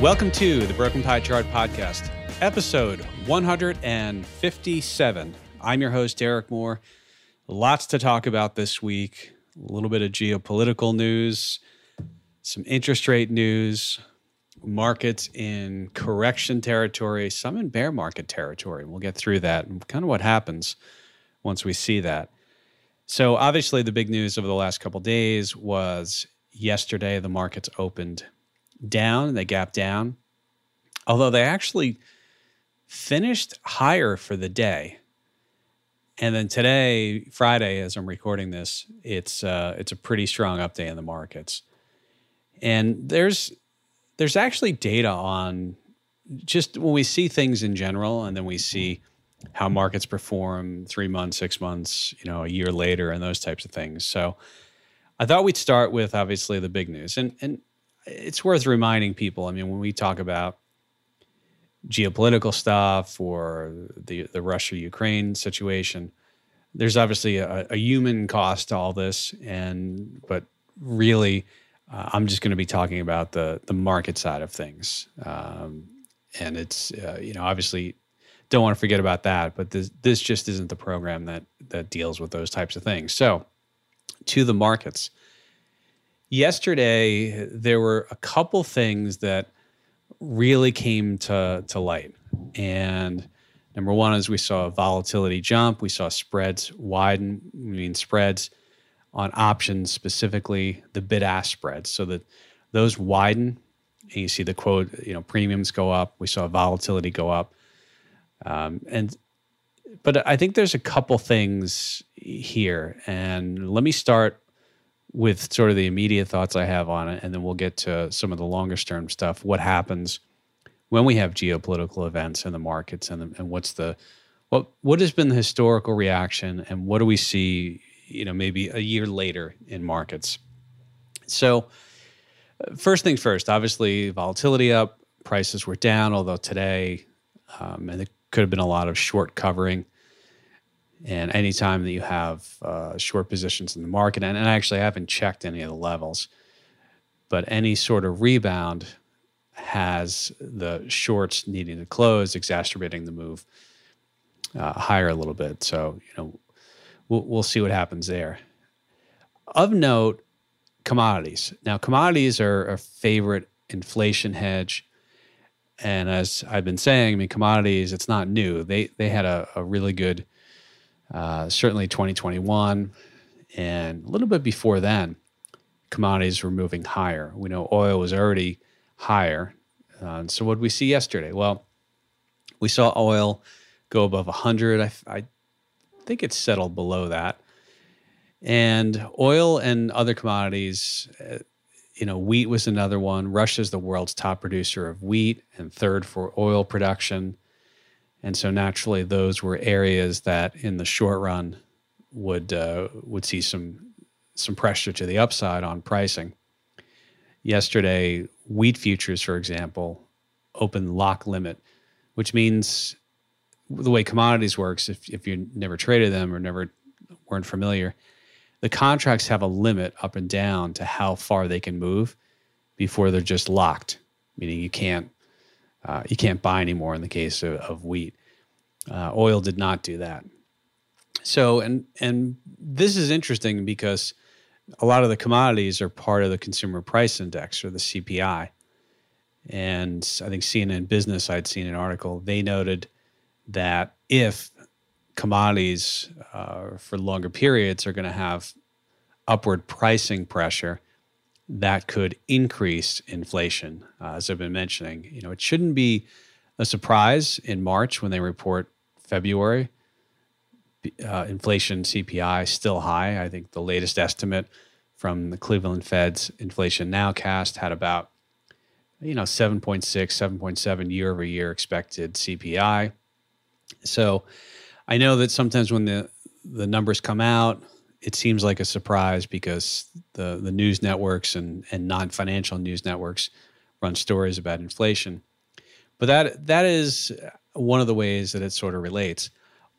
Welcome to the Broken Pie Chart Podcast, episode 157. I'm your host, Derek Moore. Lots to talk about this week. A little bit of geopolitical news, some interest rate news, markets in correction territory, some in bear market territory. We'll get through that and kind of what happens once we see that. So obviously the big news over the last couple of days was yesterday the markets opened down, they gapped down, although they actually finished higher for the day. And then today, Friday, as I'm recording this, it's a pretty strong up day in the markets. And there's actually data on just when we see things in general, and then we see how markets perform 3 months, 6 months, a year later, and those types of things. So I thought we'd start with obviously the big news, and it's worth reminding people. I mean, when we talk about geopolitical stuff or the Russia-Ukraine situation, there's obviously a human cost to all this, but really, I'm just going to be talking about the market side of things, and it's obviously don't want to forget about that. But this just isn't the program that deals with those types of things. So, to the markets. Yesterday, there were a couple things that really came to light. And number one is we saw a volatility jump. We saw spreads widen. I mean, spreads on options, specifically the bid-ask spreads. So that those widen, and you see the quote, premiums go up. We saw volatility go up. But I think there's a couple things here. And let me start with sort of the immediate thoughts I have on it, and then we'll get to some of the longer-term stuff, what happens when we have geopolitical events in the markets, and what has been the historical reaction, and what do we see maybe a year later in markets. So first things first, obviously volatility up, prices were down, although today, and there could have been a lot of short covering. And anytime that you have short positions in the market, and I actually haven't checked any of the levels, but any sort of rebound has the shorts needing to close, exacerbating the move higher a little bit. So, we'll see what happens there. Of note, commodities. Now, commodities are a favorite inflation hedge. And as I've been saying, I mean, commodities, it's not new. They had a really good... certainly 2021, and a little bit before then, commodities were moving higher. We know oil was already higher. So what did we see yesterday? Well, we saw oil go above 100. I think it settled below that. And oil and other commodities, wheat was another one. Russia's the world's top producer of wheat and third for oil production. And so naturally, those were areas that, in the short run, would see some pressure to the upside on pricing. Yesterday, wheat futures, for example, opened lock limit, which means the way commodities works, if you never traded them or never weren't familiar, the contracts have a limit up and down to how far they can move before they're just locked, meaning you can't buy anymore in the case of wheat. Oil did not do that. So, and this is interesting because a lot of the commodities are part of the Consumer Price Index, or the CPI. And I think CNN Business, I'd seen an article, they noted that if commodities for longer periods are going to have upward pricing pressure, that could increase inflation, as I've been mentioning. It shouldn't be a surprise in March when they report February. Inflation, CPI, still high. I think the latest estimate from the Cleveland Fed's Inflation Nowcast had about 7.6, 7.7 year-over-year expected CPI. So I know that sometimes when the numbers come out, it seems like a surprise because the news networks and non-financial news networks run stories about inflation. But that is one of the ways that it sort of relates.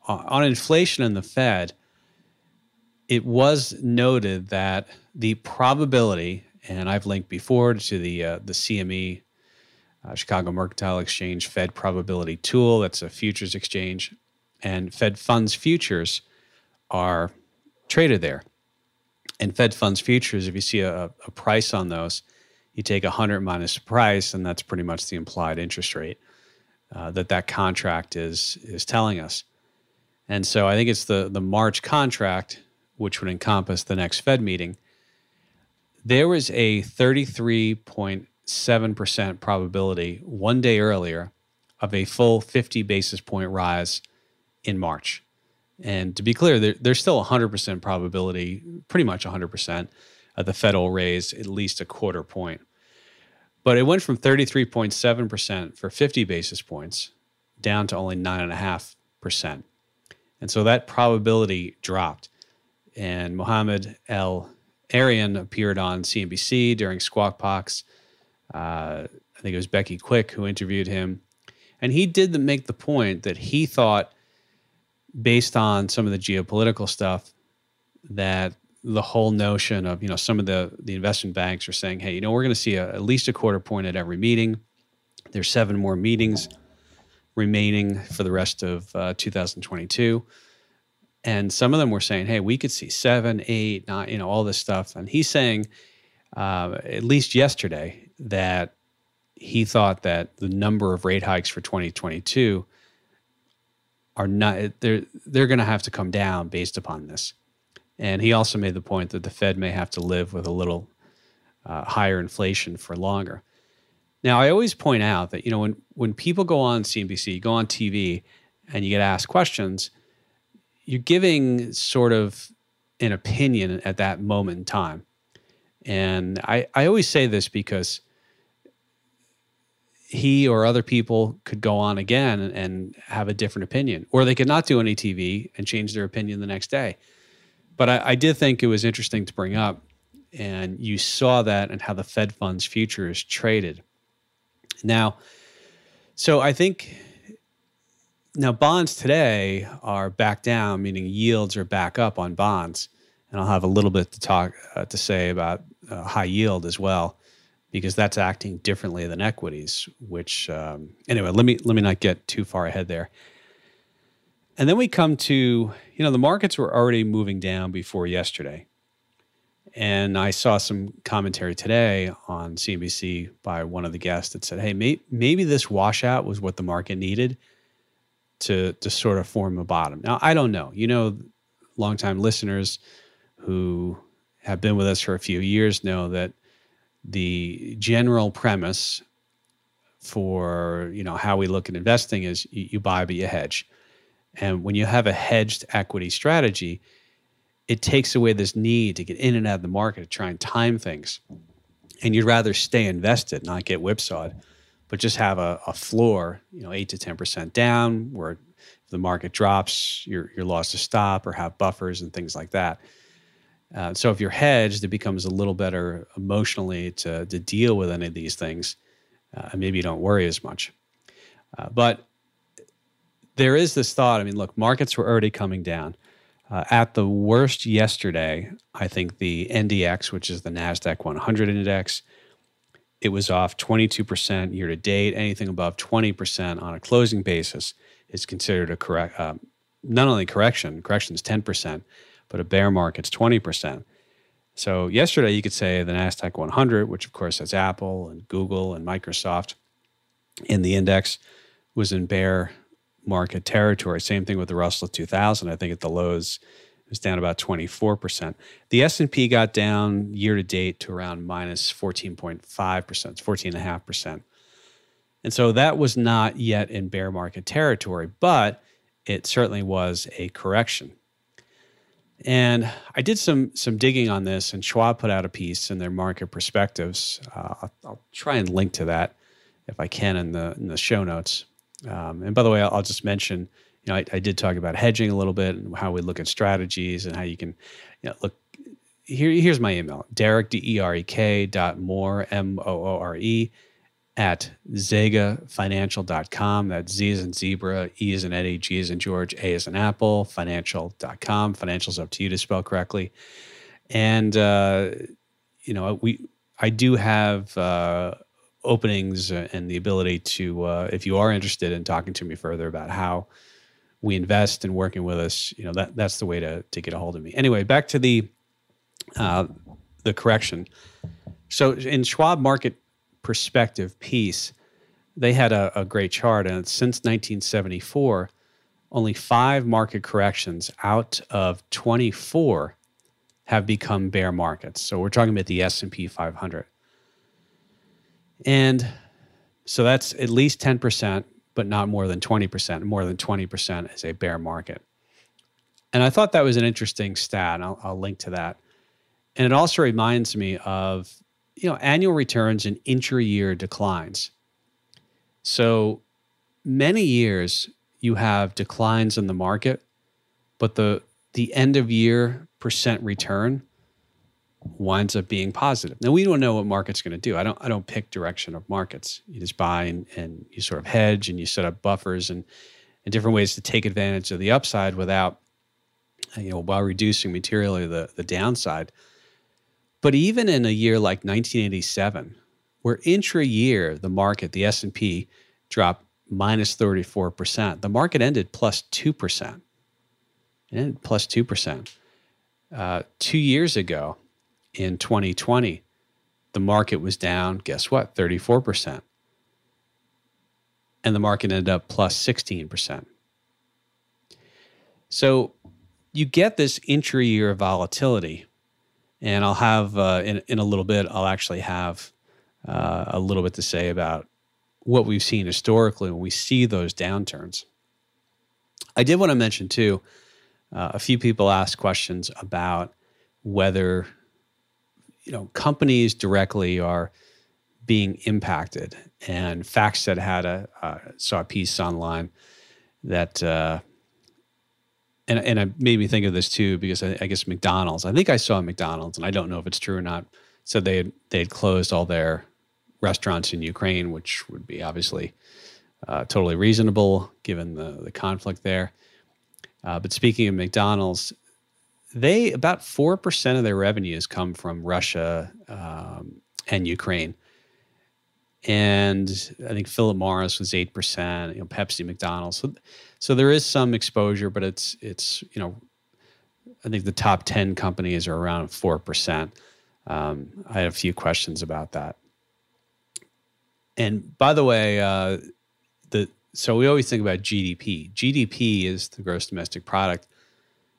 On inflation and the Fed, it was noted that the probability, and I've linked before to the CME Chicago Mercantile Exchange Fed probability tool. That's a futures exchange. And Fed Funds Futures are traded there. And Fed Funds Futures, if you see a price on those, you take 100 minus the price, and that's pretty much the implied interest rate that contract is telling us. And so I think it's the March contract, which would encompass the next Fed meeting. There was a 33.7% probability one day earlier of a full 50 basis point rise in March. And to be clear, there's still 100% probability, pretty much 100%, of the Fed will raise at least a quarter point. But it went from 33.7% for 50 basis points down to only 9.5%. And so that probability dropped. And Mohamed El-Erian appeared on CNBC during Squawk Box. I think it was Becky Quick who interviewed him. And he did make the point that he thought, based on some of the geopolitical stuff, that the whole notion of, some of the investment banks are saying, hey, we're going to see at least a quarter point at every meeting. There's 7 more meetings remaining for the rest of 2022. And some of them were saying, hey, we could see 7, 8, 9, all this stuff. And he's saying, at least yesterday, that he thought that the number of rate hikes for 2022 are not, they're going to have to come down based upon this. And he also made the point that the Fed may have to live with a little higher inflation for longer. Now, I always point out that, when people go on CNBC, go on TV, and you get asked questions, you're giving sort of an opinion at that moment in time. And I always say this because he or other people could go on again and have a different opinion, or they could not do any TV and change their opinion the next day. But I did think it was interesting to bring up, and you saw that and how the Fed Funds Futures traded. Now, so I think now bonds today are back down, meaning yields are back up on bonds, and I'll have a little bit to say about high yield as well, because that's acting differently than equities, which, anyway, let me not get too far ahead there. And then we come to, the markets were already moving down before yesterday. And I saw some commentary today on CNBC by one of the guests that said, hey, maybe this washout was what the market needed to sort of form a bottom. Now, I don't know. Longtime listeners who have been with us for a few years know that the general premise for how we look at investing is you buy but you hedge. And when you have a hedged equity strategy, it takes away this need to get in and out of the market to try and time things. And you'd rather stay invested, not get whipsawed, but just have a floor, 8 to 10% down, where if the market drops, you're lost to stop, or have buffers and things like that. So if you're hedged, it becomes a little better emotionally to deal with any of these things. Maybe you don't worry as much. But there is this thought, look, markets were already coming down. At the worst yesterday, I think the NDX, which is the NASDAQ 100 index, it was off 22% year to date. Anything above 20% on a closing basis is considered a not only correction is 10%, but a bear market's 20%. So yesterday, you could say the NASDAQ 100, which of course has Apple and Google and Microsoft in the index, was in bear market territory. Same thing with the Russell 2000. I think at the lows, it was down about 24%. The S&P got down year to date to around minus 14.5%, 14.5%. And so that was not yet in bear market territory, but it certainly was a correction. And I did some digging on this, and Schwab put out a piece in their Market Perspectives. I'll try and link to that if I can in the show notes. And by the way, I'll just mention, I did talk about hedging a little bit and how we look at strategies and how you can, look, here's my email, Derek, DEREK.Moore, MOORE, at zegafinancial.com. That's Z as in zebra, E as in Eddie, G as in George, A as in Apple, financial.com. Financial's up to you to spell correctly. And, I do have openings and the ability to, if you are interested in talking to me further about how we invest and working with us, you know, that's the way to get a hold of me. Anyway, back to the correction. So in Schwab Market Perspective piece, they had a great chart, and since 1974, only 5 market corrections out of 24 have become bear markets. So we're talking about the S&P 500. And so that's at least 10%, but not more than 20%. More than 20% is a bear market. And I thought that was an interesting stat, and I'll link to that. And it also reminds me of, you know, annual returns and intra-year declines. So many years you have declines in the market, but the end-of-year percent return winds up being positive. Now, we don't know what market's going to do. I don't pick direction of markets. You just buy and you sort of hedge, and you set up buffers and different ways to take advantage of the upside without, you know, while reducing materially the downside. But even in a year like 1987, where intra-year the market, the S&P, dropped minus 34%, the market ended plus 2%. It ended plus 2%. 2 years ago, in 2020, the market was down, guess what, 34%. And the market ended up plus 16%. So you get this intra-year volatility. And I'll have, in a little bit, I'll actually have a little bit to say about what we've seen historically when we see those downturns. I did want to mention, too, a few people asked questions about whether, you know, companies directly are being impacted. And FactSet had saw a piece online that, and it made me think of this too, because I guess McDonald's, I think I saw McDonald's, and I don't know if it's true or not, said they had closed all their restaurants in Ukraine, which would be obviously totally reasonable given the conflict there. But speaking of McDonald's, they about 4% of their revenues come from Russia and Ukraine, and I think Philip Morris was 8%. You know, Pepsi, McDonald's. So there is some exposure, but it's you know, I think the top 10 companies are around 4%. I had a few questions about that. And by the way, so we always think about GDP. GDP is the gross domestic product.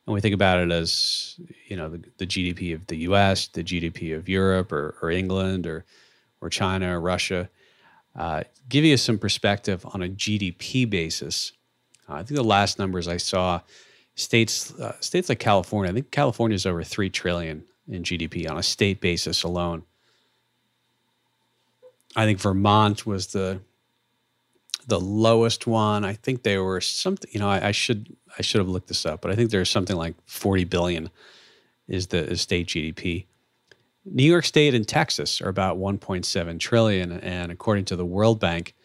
And we think about it as, you know, the GDP of the U.S., the GDP of Europe or England or China or Russia. Give you some perspective on a GDP basis. I think the last numbers I saw, states like California, I think California is over $3 trillion in GDP on a state basis alone. I think Vermont was the lowest one. I think they were something, you know, I should have looked this up, but I think there's something like 40 billion is the state GDP. New York State and Texas are about 1.7 trillion. And according to the World Bank,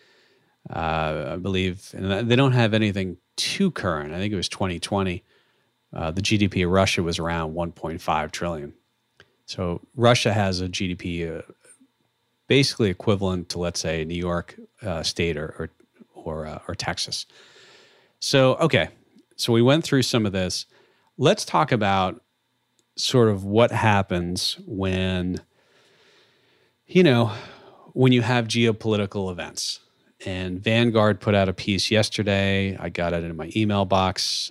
I believe, and they don't have anything too current. I think it was 2020. The GDP of Russia was around 1.5 trillion. So Russia has a GDP basically equivalent to, let's say, New York State or Texas. So, okay. So we went through some of this. Let's talk about sort of what happens when, you know, when you have geopolitical events. And Vanguard put out a piece yesterday. I got it in my email box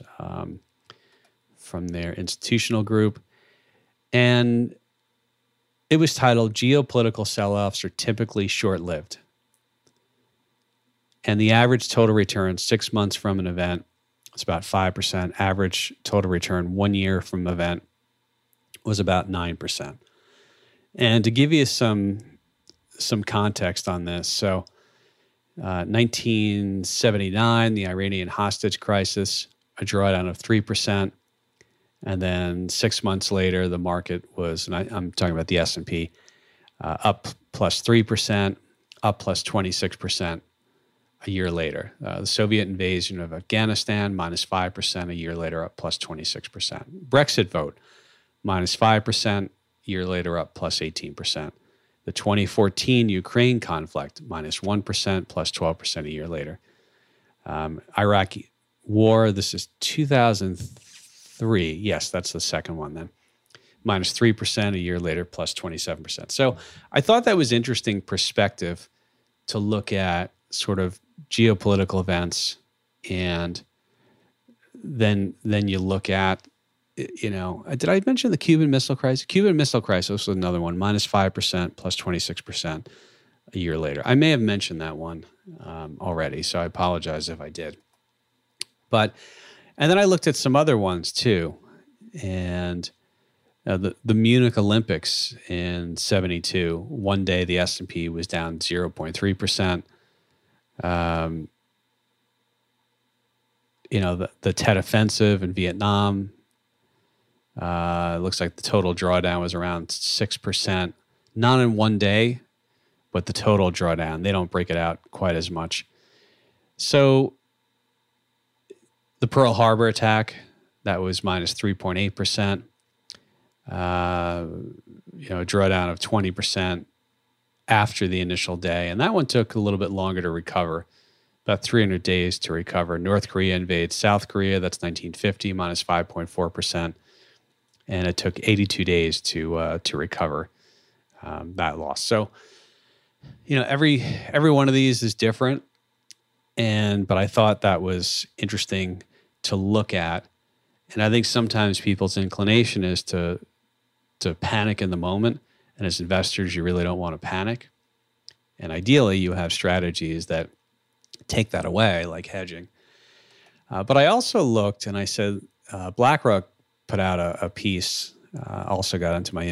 from their institutional group. And it was titled, "Geopolitical Sell-Offs Are Typically Short-Lived." And the average total return 6 months from an event, it's about 5%. Average total return 1 year from event was about 9%. And to give you some context on this, so 1979, the Iranian hostage crisis, a drawdown of 3%. And then 6 months later, the market was, and I'm talking about the S&P, up plus 3%, up plus 26%. A year later, the Soviet invasion of Afghanistan, minus 5%. A year later, up plus 26%. Brexit vote, minus 5%. A year later, up plus 18%. the 2014 Ukraine conflict, minus 1%, plus 12% a year later. Iraqi war, this is 2003. Yes, that's the second one then. Minus 3% a year later, plus 27%. So I thought that was interesting perspective to look at sort of geopolitical events, and then you look at, you know, did I mention the Cuban Missile Crisis? Cuban Missile Crisis was another one, minus 5%, plus 26% a year later. I may have mentioned that one already, so I apologize if I did. And then I looked at some other ones too, and the Munich Olympics in 72, one day the S&P was down 0.3%. You know, the Tet Offensive in Vietnam, it looks like the total drawdown was around 6%. Not in one day, but the total drawdown. They don't break it out quite as much. So the Pearl Harbor attack, that was minus 3.8%. You know, a drawdown of 20% after the initial day. And that one took a little bit longer to recover, about 300 days to recover. North Korea invades South Korea. That's 1950, minus 5.4%. And it took 82 days to recover that loss. So, you know, every one of these is different. But I thought that was interesting to look at. And I think sometimes people's inclination is to panic in the moment. And as investors, you really don't want to panic. And ideally, you have strategies that take that away, like hedging. But I also looked and I said, BlackRock put out a piece, also got into my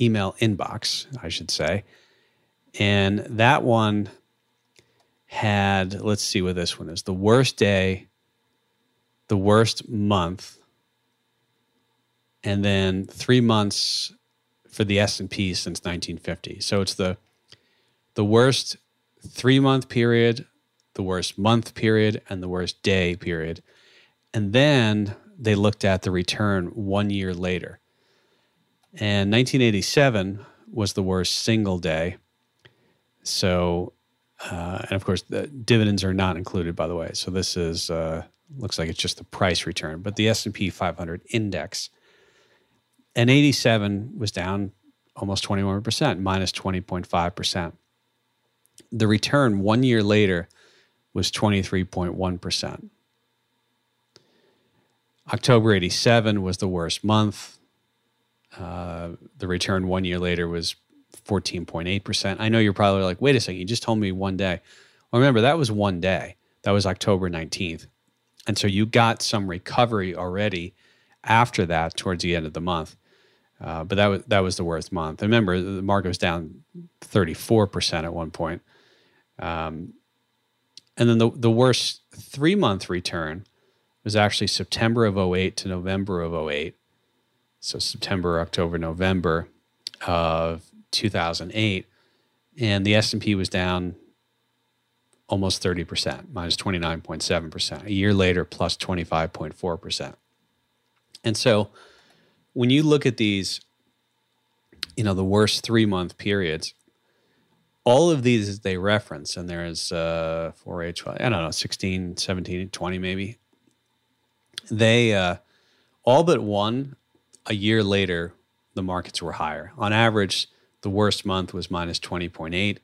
email inbox, I should say. And that one had, let's see what this one is, the worst day, the worst month, and then 3 months for the S&P since 1950. So it's the worst three-month period, the worst month period, and the worst day period. And then they looked at the return 1 year later. And 1987 was the worst single day. So, and of course, the dividends are not included, by the way. So this is, looks like it's just the price return, but the S&P 500 index. And 87 was down almost 21%, minus 20.5%. The return 1 year later was 23.1%. October 87 was the worst month. The return 1 year later was 14.8%. I know you're probably like, wait a second, you just told me 1 day. Well, remember, that was 1 day. That was October 19th. And so you got some recovery already after that towards the end of the month. But that was the worst month. And remember, the market was down 34% at one point. And then the worst three-month return was actually September of 08 to November of 08. So September, October, November of 2008. And the S&P was down almost 30%, minus 29.7%. A year later, plus 25.4%. And so when you look at these, you know, the worst three-month periods, all of these they reference, and there is 4, 8, 12, I don't know, 16, 17, 20 maybe. They, all but one, a year later, the markets were higher. On average, the worst month was minus 20.8,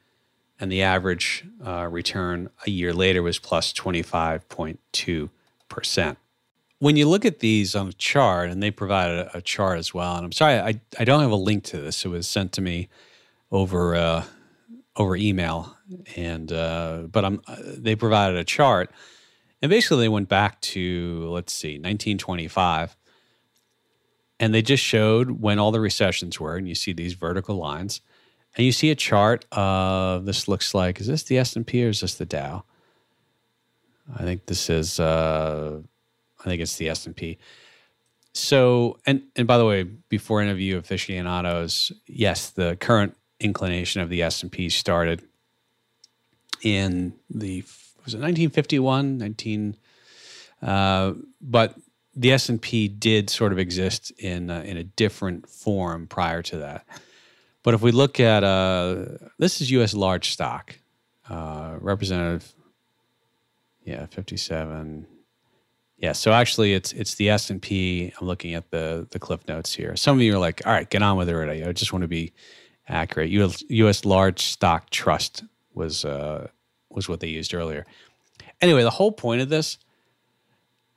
and the average return a year later was plus 25.2%. When you look at these on a chart, and they provided a chart as well, and I'm sorry, I don't have a link to this. It was sent to me over over email, and but they provided a chart. And basically, they went back to, let's see, 1925, and they just showed when all the recessions were, and you see these vertical lines, and you see a chart of, this looks like, is this the S&P or is this the Dow? I think this is, I think it's the S&P. So, and by the way, before any of you aficionados, yes, the current inclination of the S&P started in the, was it 1951, but the S&P did sort of exist in a different form prior to that. But if we look at, this is U.S. large stock, representative, yeah, 57. Yeah, so actually it's the S&P. I'm looking at the Cliff Notes here. Some of you are like, all right, get on with it already. I just want to be accurate. U.S. large stock trust was what they used earlier. Anyway, the whole point of this,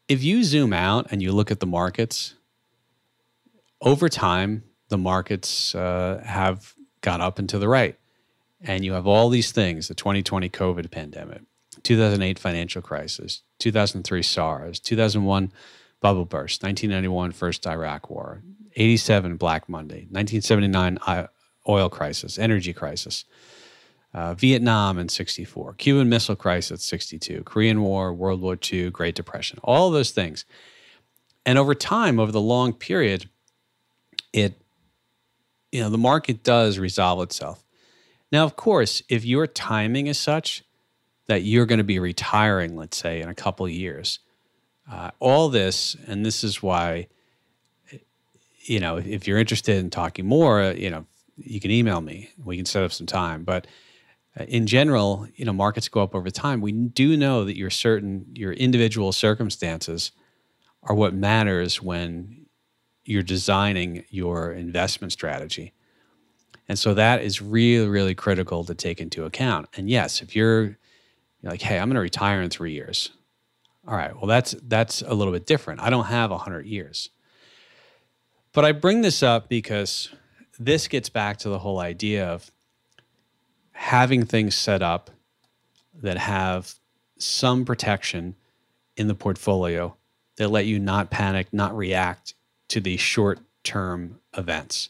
if you zoom out and you look at the markets, over time, the markets have gone up and to the right. And you have all these things, the 2020 COVID pandemic, 2008 financial crisis, 2003 SARS, 2001 bubble burst, 1991 first Iraq war, 87 Black Monday, 1979 oil crisis, energy crisis, Vietnam in 64, Cuban Missile Crisis 62, Korean War, World War II, Great Depression, all those things. And over time, over the long period, the market does resolve itself. Now, of course, if your timing is such that you're going to be retiring, let's say, in a couple of years, all this, and this is why, if you're interested in talking more, you can email me. We can set up some time, but in general, markets go up over time. We do know that your individual circumstances are what matters when you're designing your investment strategy. And so that is really, really critical to take into account. And yes, if you're like, hey, I'm going to retire in 3 years. All right, well, that's a little bit different. I don't have 100 years. But I bring this up because this gets back to the whole idea of having things set up that have some protection in the portfolio that let you not panic, not react to these short-term events.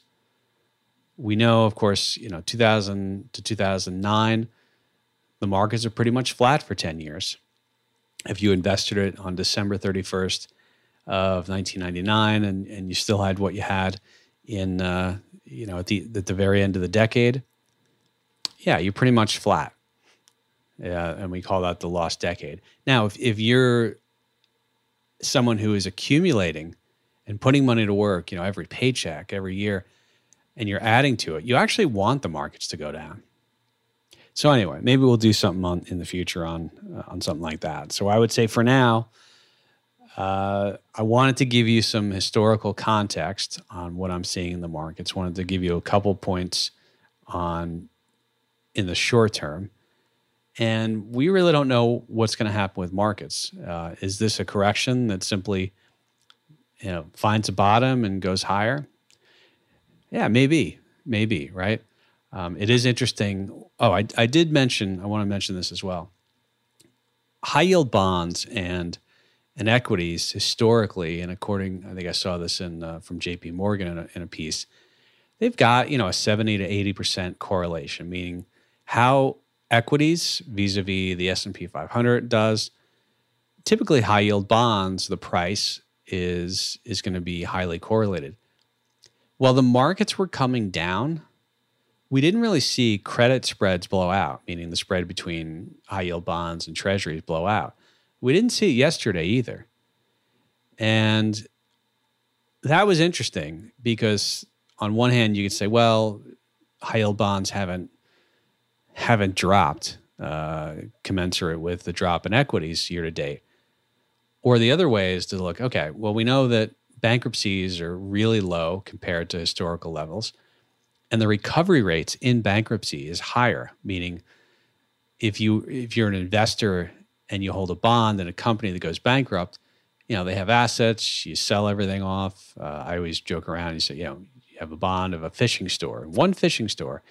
We know, of course, 2000 to 2009, the markets are pretty much flat for 10 years. If you invested it on December 31st of 1999 and you still had what you had in, at the very end of the decade, yeah, you're pretty much flat. And we call that the lost decade. Now, if you're someone who is accumulating and putting money to work, every paycheck, every year, and you're adding to it, you actually want the markets to go down. So anyway, maybe we'll do something in the future on something like that. So I would say for now, I wanted to give you some historical context on what I'm seeing in the markets. Wanted to give you a couple points in the short term. And we really don't know what's going to happen with markets. Is this a correction that simply finds a bottom and goes higher? Yeah, maybe, right? It is interesting. Oh, I want to mention this as well. High yield bonds and equities historically, and according, I think I saw this from JP Morgan in a piece, they've got, a 70 to 80% correlation, meaning how equities vis-a-vis the S&P 500 does, typically high yield bonds, the price is going to be highly correlated. While the markets were coming down, we didn't really see credit spreads blow out, meaning the spread between high yield bonds and treasuries blow out. We didn't see it yesterday either. And that was interesting because on one hand, you could say, well, high yield bonds haven't dropped commensurate with the drop in equities year to date. Or the other way is to look, okay, well, we know that bankruptcies are really low compared to historical levels. And the recovery rates in bankruptcy is higher, meaning if you're an investor and you hold a bond in a company that goes bankrupt, they have assets, you sell everything off. I always joke around and say, you have a bond of a fishing store, one fishing store,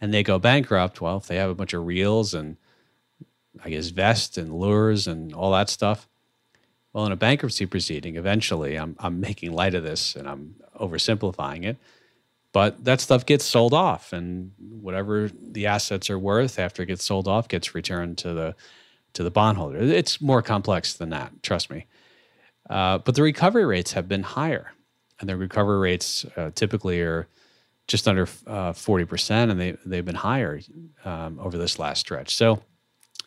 and they go bankrupt. Well, if they have a bunch of reels and I guess vests and lures and all that stuff, well, in a bankruptcy proceeding, eventually, I'm making light of this and I'm oversimplifying it, but that stuff gets sold off and whatever the assets are worth after it gets sold off gets returned to the bondholder. It's more complex than that, trust me. But the recovery rates have been higher. And the recovery rates typically are just under 40%, and they've been higher over this last stretch. So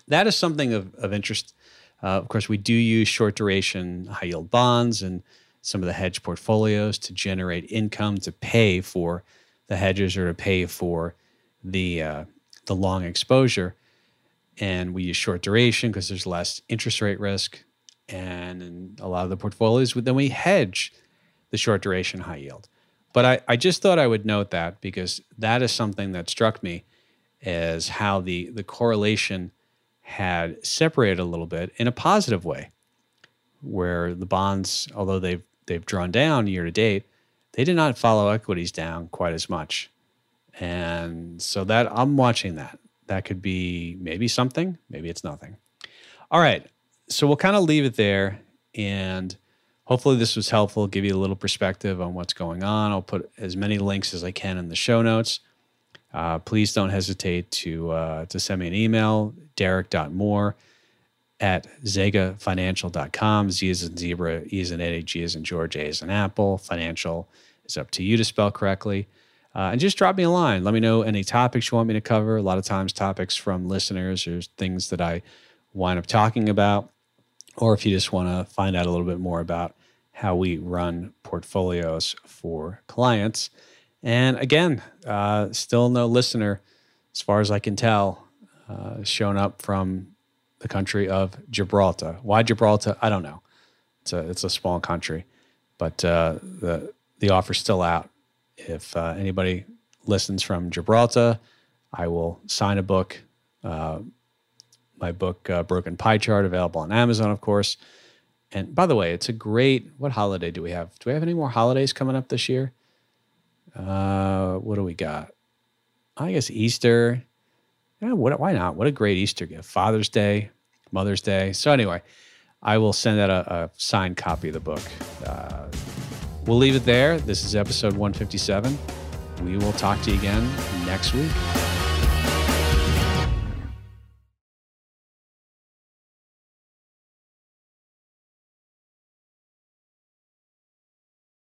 that is something of interest. Of course, we do use short-duration high-yield bonds and some of the hedge portfolios to generate income to pay for the hedges are to pay for the long exposure. And we use short duration because there's less interest rate risk. And in a lot of the portfolios, then we hedge the short duration high yield. But I just thought I would note that because that is something that struck me as how the correlation had separated a little bit in a positive way, where the bonds, although they've drawn down year to date, they did not follow equities down quite as much. And so that I'm watching that. That could be maybe something, maybe it's nothing. All right, so we'll kind of leave it there, and hopefully this was helpful, give you a little perspective on what's going on. I'll put as many links as I can in the show notes. Please don't hesitate to send me an email, derek.moore@zegafinancial.com. Z is in zebra, E is in Eddie, G is in George, A is in Apple. Financial is up to you to spell correctly. And just drop me a line. Let me know any topics you want me to cover. A lot of times topics from listeners or things that I wind up talking about, or if you just want to find out a little bit more about how we run portfolios for clients. And again, still no listener, as far as I can tell, shown up from the country of Gibraltar. Why Gibraltar? I don't know. It's a small country, but the offer's still out. If anybody listens from Gibraltar, I will sign a book. My book, Broken Pie Chart, available on Amazon, of course. And by the way, it's a great, what holiday do we have? Do we have any more holidays coming up this year? What do we got? I guess Easter. Yeah, why not? What a great Easter gift. Father's Day, Mother's Day. So anyway, I will send out a signed copy of the book. We'll leave it there. This is episode 157. We will talk to you again next week.